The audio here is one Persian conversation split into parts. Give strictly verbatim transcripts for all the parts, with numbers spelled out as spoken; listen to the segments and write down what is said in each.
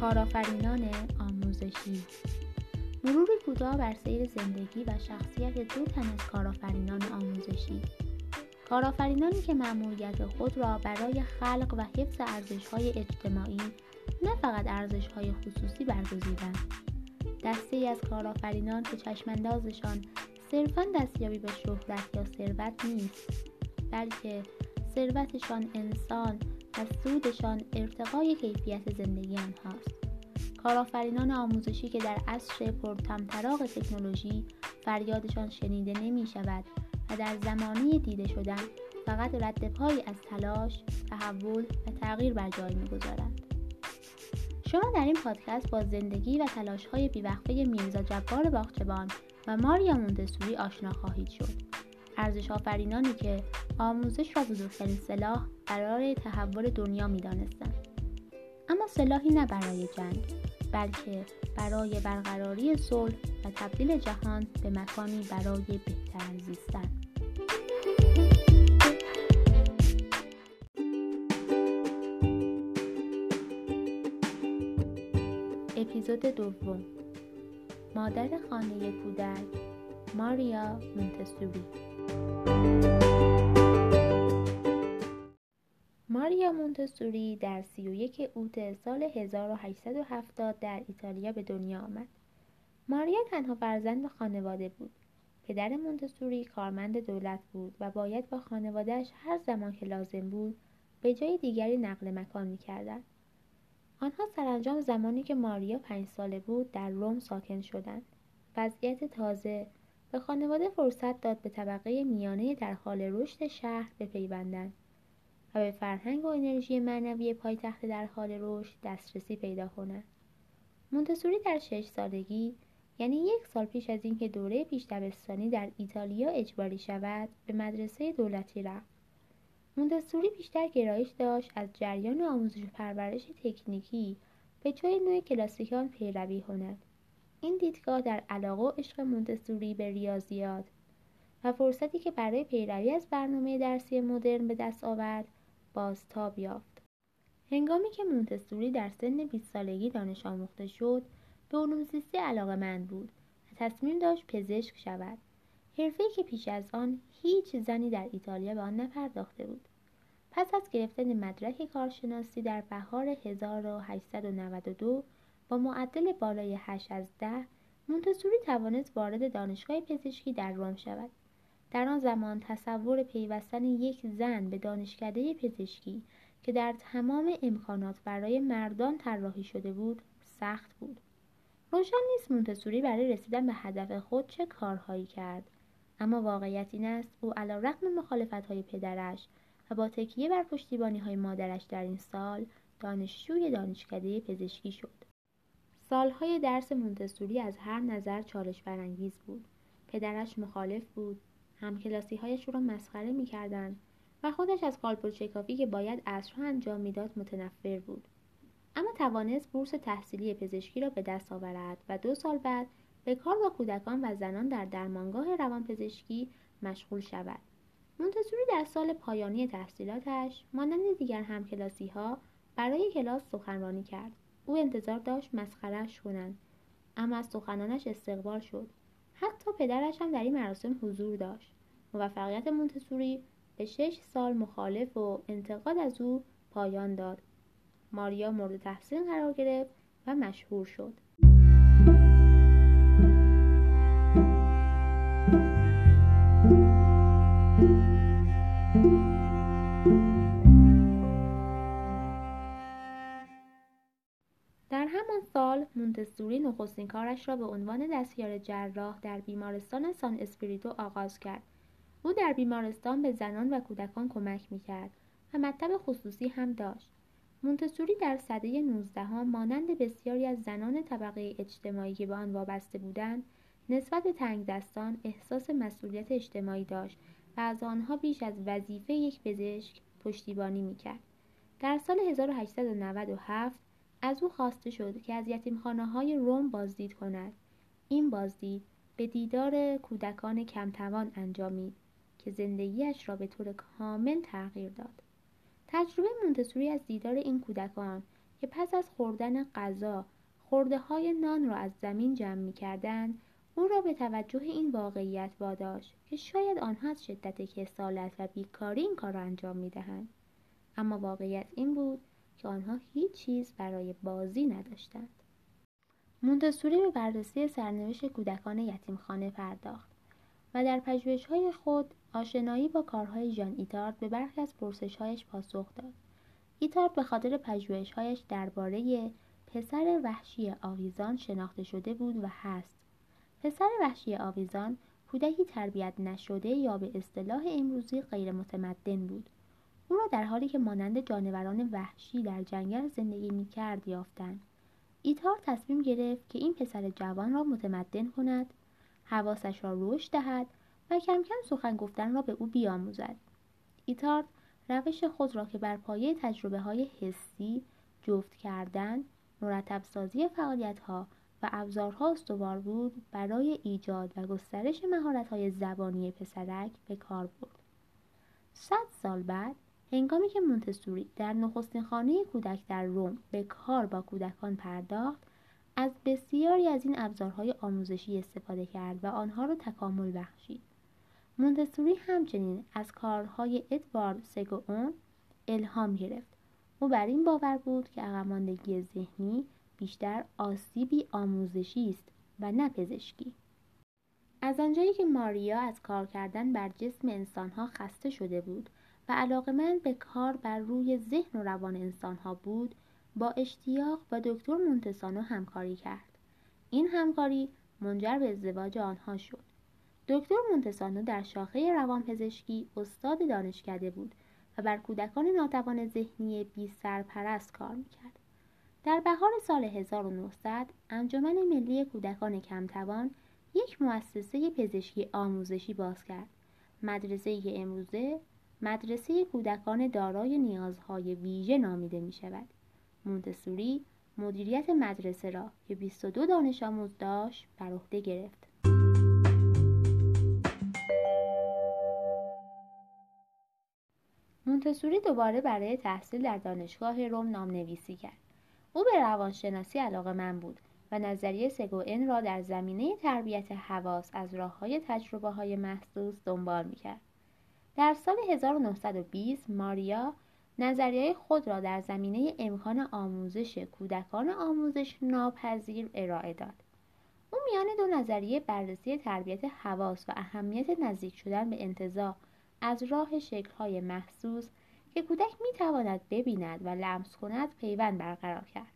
کارآفرینان آموزشی. مرور کوتاه بر سیر زندگی و شخصیت دو تن از کارآفرینان آموزشی. کارآفرینانی که مأموریت خود را برای خلق و حفظ ارزش‌های اجتماعی نه فقط ارزش‌های خصوصی برگزیدند. دسته‌ای از کارآفرینان که چشم‌اندازشان صرفاً دستیابی به شهرت یا ثروت نیست، بلکه ثروتشان انسان و سودشان ارتقای کیفیت زندگی آنهاست. کارآفرینان آموزشی که در عصر پرطمطراق تکنولوژی فریادشان شنیده نمی شود و در زمانه دیده شدن فقط رد پایی از تلاش، تحول و تغییر بر جای می گذارند. شما در این پادکست با زندگی و تلاش‌های بیوقفه میرزا جبار باختبان و ماریا مونتسوری آشنا خواهید شد. ارزش آفرینانی که آموزش را بزرگترین سلاح برای تحول دنیا می دانستند. اما سلاحی نه برای جنگ، بلکه برای برقراری صلح و تبدیل جهان به مکانی برای بهتر زیستن. اپیزود دوم، مادر خانه کودک، ماریا مونتسوری. ماریا مونتسوری در سی و یک اوت سال هزار و هشتصد و هفتاد در ایتالیا به دنیا آمد. ماریا تنها فرزند خانواده بود. پدر مونتسوری کارمند دولت بود و باید با خانواده‌اش هر زمان که لازم بود به جای دیگری نقل مکان می‌کردند. آنها سرانجام زمانی که ماریا پنج ساله بود در روم ساکن شدند. وضعیت تازه به خانواده فرصت داد به طبقه میانه در حال رشد شهر بپیوندند و به فرهنگ و انرژی معنوی پایتخت در حال رشد دسترسی پیدا کنند. مونتسوری در شش سالگی، یعنی یک سال پیش از اینکه دوره پیش دبستانی در ایتالیا اجباری شود، به مدرسه دولتی رفت. مونتسوری بیشتر گرایش داشت از جریان آموزش و پرورش تکنیکی به جای نوع کلاسیک آن پیروی کند. این دیدگاه در علاقه و عشق مونتسوری به ریاضیات و فرصتی که برای پیروی از برنامه درسی مدرن به دست آورد، بازتاب یافت. هنگامی که مونتسوری در سن بیست سالگی دانش آموخته شد، به علوم زیستی علاقه‌مند بود و تصمیم داشت پزشک شود، حرفه‌ای که پیش از آن هیچ زنی در ایتالیا به آن نپرداخته بود. پس از گرفتن مدرک کارشناسی در بهار هزار و هشتصد و نود و دو با معدل بالای هشت از ده، مونتسوری توانست وارد دانشگاه پزشکی در روم شود. در آن زمان تصور پیوستن یک زن به دانشکده پزشکی که در تمام امکانات برای مردان طراحی شده بود، سخت بود. روشن نیست مونتسوری برای رسیدن به هدف خود چه کارهایی کرد، اما واقعیت این است او علیرغم مخالفت‌های پدرش و با تکیه بر پشتیبانی‌های مادرش در این سال دانشجوی دانشکده پزشکی شد. سالهای درس مونتسوری از هر نظر چالش برانگیز بود. پدرش مخالف بود، همکلاسی‌هایش او را مسخره می‌کردند و خودش از کالپوچکافی که باید عصر را انجام می‌داد متنفر بود. اما توانست بورس تحصیلی پزشکی را به دست آورد و دو سال بعد به کار با کودکان و زنان در درمانگاه روانپزشکی مشغول شود. مونتسوری در سال پایانی تحصیلاتش مانند دیگر همکلاسی‌ها برای کلاس سخنرانی کرد. او انتظار داشت مسخره‌اش کنند، اما از سخنانش استقبال شد. حتی پدرش هم در این مراسم حضور داشت. موفقیت مونتسوری به شش سال مخالف و انتقاد از او پایان داد. ماریا مورد تحسین قرار گرفت و مشهور شد. در همان سال مونتسوری نخستین کارش را به عنوان دستیار جراح در بیمارستان سان اسپریتو آغاز کرد. او در بیمارستان به زنان و کودکان کمک می‌کرد و مطب خصوصی هم داشت. مونتسوری در سده نوزدهم مانند بسیاری از زنان طبقه اجتماعی که به آن وابسته بودند، نسبت به تنگ دستان احساس مسئولیت اجتماعی داشت و از آنها بیش از وظیفه یک پزشک پشتیبانی می‌کرد. در سال هزار و هشتصد و نود و هفت از او خواسته شد که از یتیمخانه‌های روم بازدید کند. این بازدید به دیدار کودکان کمتوان انجامید که زندگیش را به طور کامل تغییر داد. تجربه مونتسوری از دیدار این کودکان که پس از خوردن غذا خورده های نان را از زمین جمع می کردند، او را به توجه این واقعیت واداشت که شاید آنها از شدت کسالت و بیکاری این کار را انجام می دهند. اما واقعیت این بود که آنها هیچ چیز برای بازی نداشتند. مونتسوری به بررسی سرنوشت کودکان یتیمخانه پرداخت و در پژوهش‌های خود آشنایی با کارهای ژان ایتارد به برخی از پرسش‌هایش پاسخ داد. ایتارد به خاطر پژوهش‌هایش درباره پسر وحشی آویزان شناخته شده بود و هست. پسر وحشی آویزان کودکی تربیت نشده یا به اصطلاح امروزی غیر متمدن بود. او را در حالی که مانند جانوران وحشی در جنگل زندگی می‌کرد یافتند. ایتارد تصمیم گرفت که این پسر جوان را متمدن کند، حواسش را روش دهد و کم کم سخن گفتن را به او بیاموزد. ایتارد روش خود را که بر پایه تجربه‌های حسی، جفت کردن، مرتب سازی فعالیت‌ها و ابزارها استوار بود، برای ایجاد و گسترش مهارت‌های زبانی پسرک به کار برد. صد سال بعد، هنگامی که مونتسوری در نخستین خانه کودک در روم به کار با کودکان پرداخت، از بسیاری از این ابزارهای آموزشی استفاده کرد و آنها را تکامل بخشید. مونتسوری همچنین از کارهای ادوارد سگون الهام گرفت. او بر این باور بود که عقب‌ماندگی ذهنی بیشتر آسیبی آموزشی است و نه پزشکی. از آنجایی که ماریا از کار کردن بر جسم انسانها خسته شده بود و علاقه‌مند به کار بر روی ذهن و روان انسانها بود، با اشتیاق با دکتر مونتسانو همکاری کرد. این همکاری منجر به ازدواج آنها شد. دکتر مونتسانو در شاخه روانپزشکی استاد دانشکده بود و بر کودکان ناتوان ذهنی بی سرپرست کار میکرد. در بهار سال هزار و نهصد انجمن ملی کودکان کمتوان یک مؤسسه پزشکی آموزشی باز کرد. مدرسه‌ای که امروزه مدرسه کودکان دارای نیازهای ویژه نامیده می شود. مونتسوری مدیریت مدرسه را که بیست و دو دانش آموز داشت بر عهده گرفت. مونتسوری دوباره برای تحصیل در دانشگاه روم نامنویسی کرد. او به روانشناسی علاقه‌مند بود و نظریه سگوئن را در زمینه تربیت حواس از راه‌های تجربه‌های محسوس دنبال می‌کرد. در سال هزار و نهصد و بیست ماریا نظریه خود را در زمینه امکان آموزش کودکان آموزش ناپذیر ارائه داد. او میان دو نظریه بررسی تربیت حواس و اهمیت نزدیک شدن به انتزاع از راه شکل‌های محسوس که کودک می‌تواند ببیند و لمس کند پیوند برقرار کرد.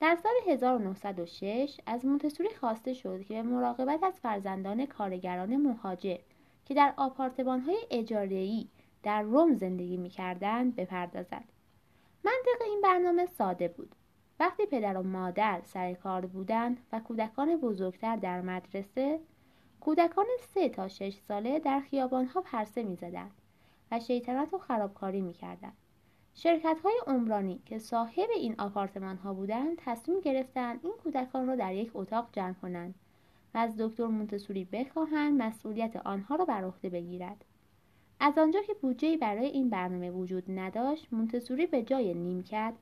در سال هزار و نهصد و شش از مونتسوری خواسته شد که به مراقبت از فرزندان کارگران مهاجر که در آپارتمان‌های اجاره‌ای در روم زندگی می‌کردند بپردازد. منطق این برنامه ساده بود. وقتی پدر و مادر سر کار بودند و کودکان بزرگتر در مدرسه، کودکان سه تا شش ساله در خیابان‌ها پرسه می‌زدند و شیطنت و خرابکاری می‌کردند. شرکت‌های عمرانی که صاحب این آپارتمان‌ها بودند تصمیم گرفتند این کودکان را در یک اتاق جمع کنند و از دکتر مونتسوری بخواهند مسئولیت آنها را بر عهده بگیرد. از آنجا که بودجه‌ای برای این برنامه وجود نداشت، مونتسوری به جای نیمکت،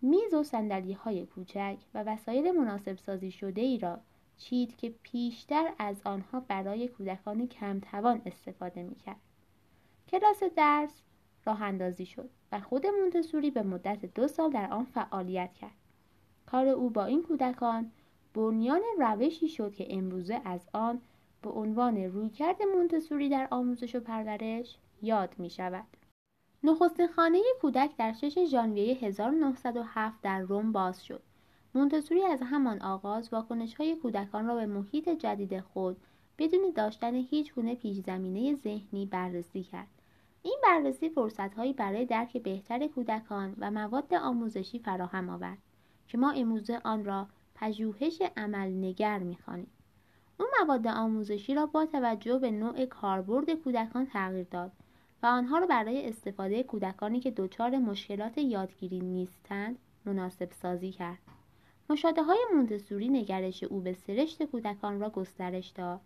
میز و صندلی‌های کوچک و وسایل مناسب سازی شده‌ای را چید که پیشتر از آنها برای کودکان کمتوان استفاده می‌کرد. کلاس درس راه اندازی شد و خود مونتسوری به مدت دو سال در آن فعالیت کرد. کار او با این کودکان بنیان روشی شد که امروزه از آن به عنوان رویکرد مونتسوری در آموزش و پرورش یاد می شود. نخستین خانه کودک در شش ژانویه هزار و نهصد و هفت در روم باز شد. مونتسوری از همان آغاز واکنش‌های کودکان را به محیط جدید خود بدون داشتن هیچ گونه پیش‌زمینه ذهنی بررسی کرد. این بررسی فرصت‌هایی برای درک بهتر کودکان و مواد آموزشی فراهم آورد که ما امروزه آن را پژوهش عمل‌نگر می‌خوانیم. او مواد آموزشی را با توجه به نوع کاربرد کودکان تغییر داد و آنها را برای استفاده کودکانی که دچار مشکلات یادگیری نیستند مناسب سازی کرد. مشاهده‌های مونتسوری نگرش او به سرشت کودکان را گسترش داد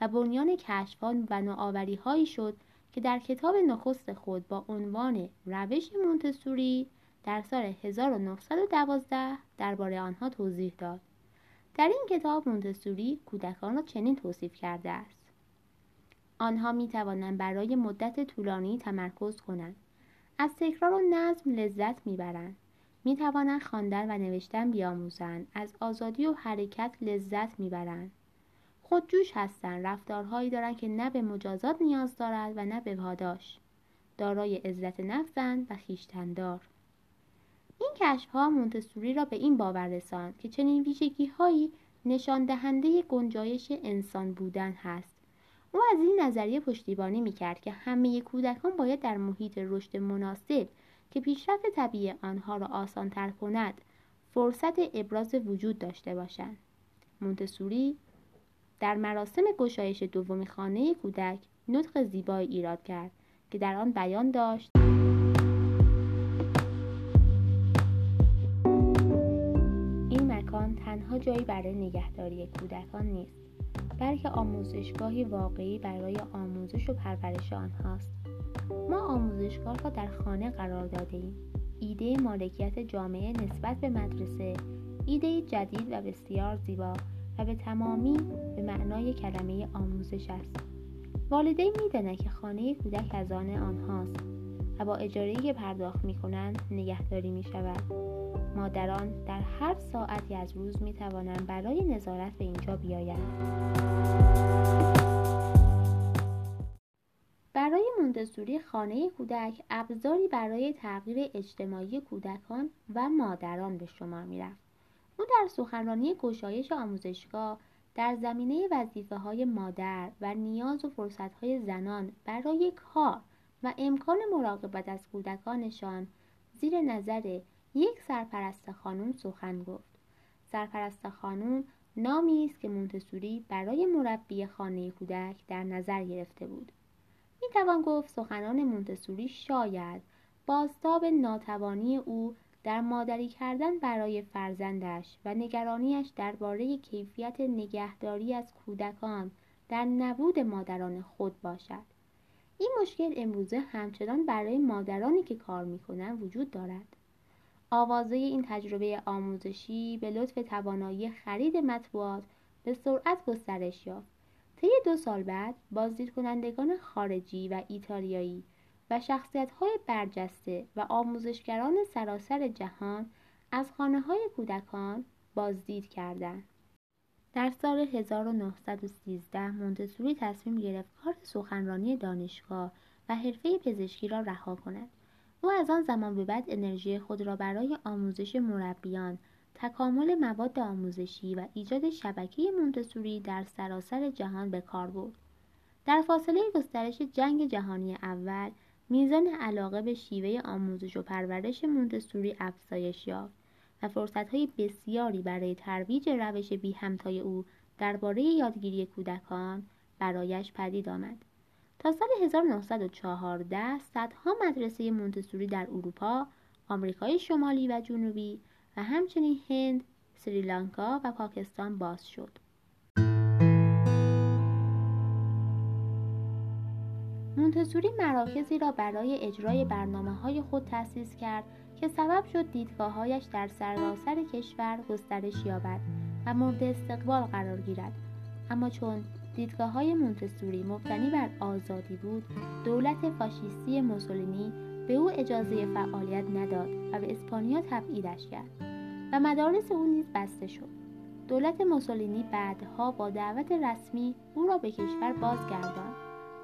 و بنیان کشف‌ها و نوآوری‌هایی شد که در کتاب نخست خود با عنوان روش مونتسوری در سال هزار و نهصد و دوازده درباره آنها توضیح داد. در این کتاب مونتسوری کودکان را چنین توصیف کرده است: آنها می توانند برای مدت طولانی تمرکز کنند، از تکرار و نظم لذت می برند، می توانند خواندن و نوشتن بیاموزند، از آزادی و حرکت لذت می برند، خودجوش هستند، رفتارهایی دارند که نه به مجازات نیاز دارد و نه به پاداش، دارای عزت نفسند و خویشتن‌دار. این کشف‌ها مونتسوری را به این باور رساند که چنین ویژگی‌هایی نشان‌دهنده گنجایش انسان بودن هست. او از این نظریه پشتیبانی می‌کرد که همه کودکان باید در محیط رشد مناسب که پیشرفت طبیعی آنها را آسان‌تر کند، فرصت ابراز وجود داشته باشند. مونتسوری در مراسم گشایش دوم خانه کودک نطق زیبایی ایراد کرد که در آن بیان داشت: این مکان تنها جایی برای نگهداری کودکان نیست، بلکه آموزشگاهی واقعی برای آموزش و پرورش آنهاست. ما آموزشگاه را در خانه قرار دادیم. ایده مالکیت جامعه نسبت به مدرسه، ایده جدید و بسیار زیبا و به تمامی به معنای کلمه آموزش است. والدین می‌دانند که خانه کودک از آن آنهاست و با اجاره‌ای که پرداخت می‌کنند نگهداری می‌شود. مادران در هر ساعتی از روز می‌توانند برای نظارت به اینجا بیایند. برای مونتسوری خانه کودک ابزاری برای تغییر اجتماعی کودکان و مادران به شمار می‌رفت. او در سخنرانی گشایش آموزشگاه در زمینه وظیفه‌های مادر و نیاز و فرصت‌های زنان برای کار و امکان مراقبت از کودکانشان زیر نظر یک سرپرست خانم سخن گفت. سرپرست خانم نامی است که مونتسوری برای مربی خانه کودک در نظر گرفته بود. می‌توان گفت سخنان مونتسوری شاید بازتاب ناتوانی او در مادری کردن برای فرزندش و نگرانیش درباره کیفیت نگهداری از کودکان در نبود مادران خود باشد. این مشکل امروزه همچنان برای مادرانی که کار می‌کنند وجود دارد. آوازه این تجربه آموزشی به لطف توانایی خرید مطبوعات به سرعت گسترش یافت. طی دو سال بعد بازدیدکنندگان خارجی و ایتالیایی و شخصیت‌های برجسته و آموزشگران سراسر جهان از خانه‌های کودکان بازدید کردند. در سال هزار و نهصد و سیزده مونتسوری تصمیم گرفت کار سخنرانی دانشگاه و حرفه پزشکی را رها کند. او از آن زمان به بعد انرژی خود را برای آموزش مربیان، تکامل مواد آموزشی و ایجاد شبکه مونتسوری در سراسر جهان به کار برد. در فاصله گسترش جنگ جهانی اول، میزان علاقه به شیوه آموزش و پرورش مونتسوری افزایش یافت و فرصت‌های بسیاری برای ترویج روش بی همتای او درباره یادگیری کودکان برایش پدید آمد. تا سال هزار و نهصد و چهارده صدها مدرسه مونتسوری در اروپا، آمریکای شمالی و جنوبی و همچنین هند، سریلانکا و پاکستان باز شد. مونتسوری مراکزی را برای اجرای برنامه‌های خود تأسیس کرد که سبب شد دیدگاه‌هایش در سراسر کشور گسترش یابد و مورد استقبال قرار گیرد. اما چون دیدگاه‌های مونتسوری مبتنی بر آزادی بود، دولت فاشیستی موسولینی به او اجازه فعالیت نداد و به اسپانیا تبعیدش کرد و مدارس او نیز بسته شد. دولت موسولینی بعدها با دعوت رسمی او را به کشور بازگرداند.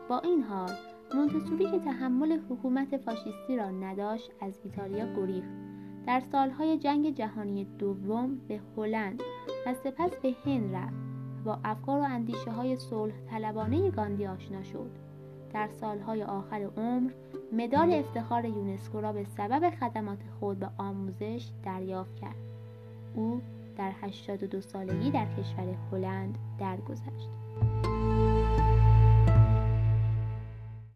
با این حال مونتسوری که تحمل حکومت فاشیستی را نداشت از ایتالیا گریخت. در سالهای جنگ جهانی دوم به هلند و سپس به هند رفت و با افکار و اندیشه های صلح طلبانه گاندی آشنا شد. در سالهای آخر عمر مدال افتخار یونسکو را به سبب خدمات خود به آموزش دریافت کرد. او در هشتاد و دو سالگی در کشور هلند درگذشت.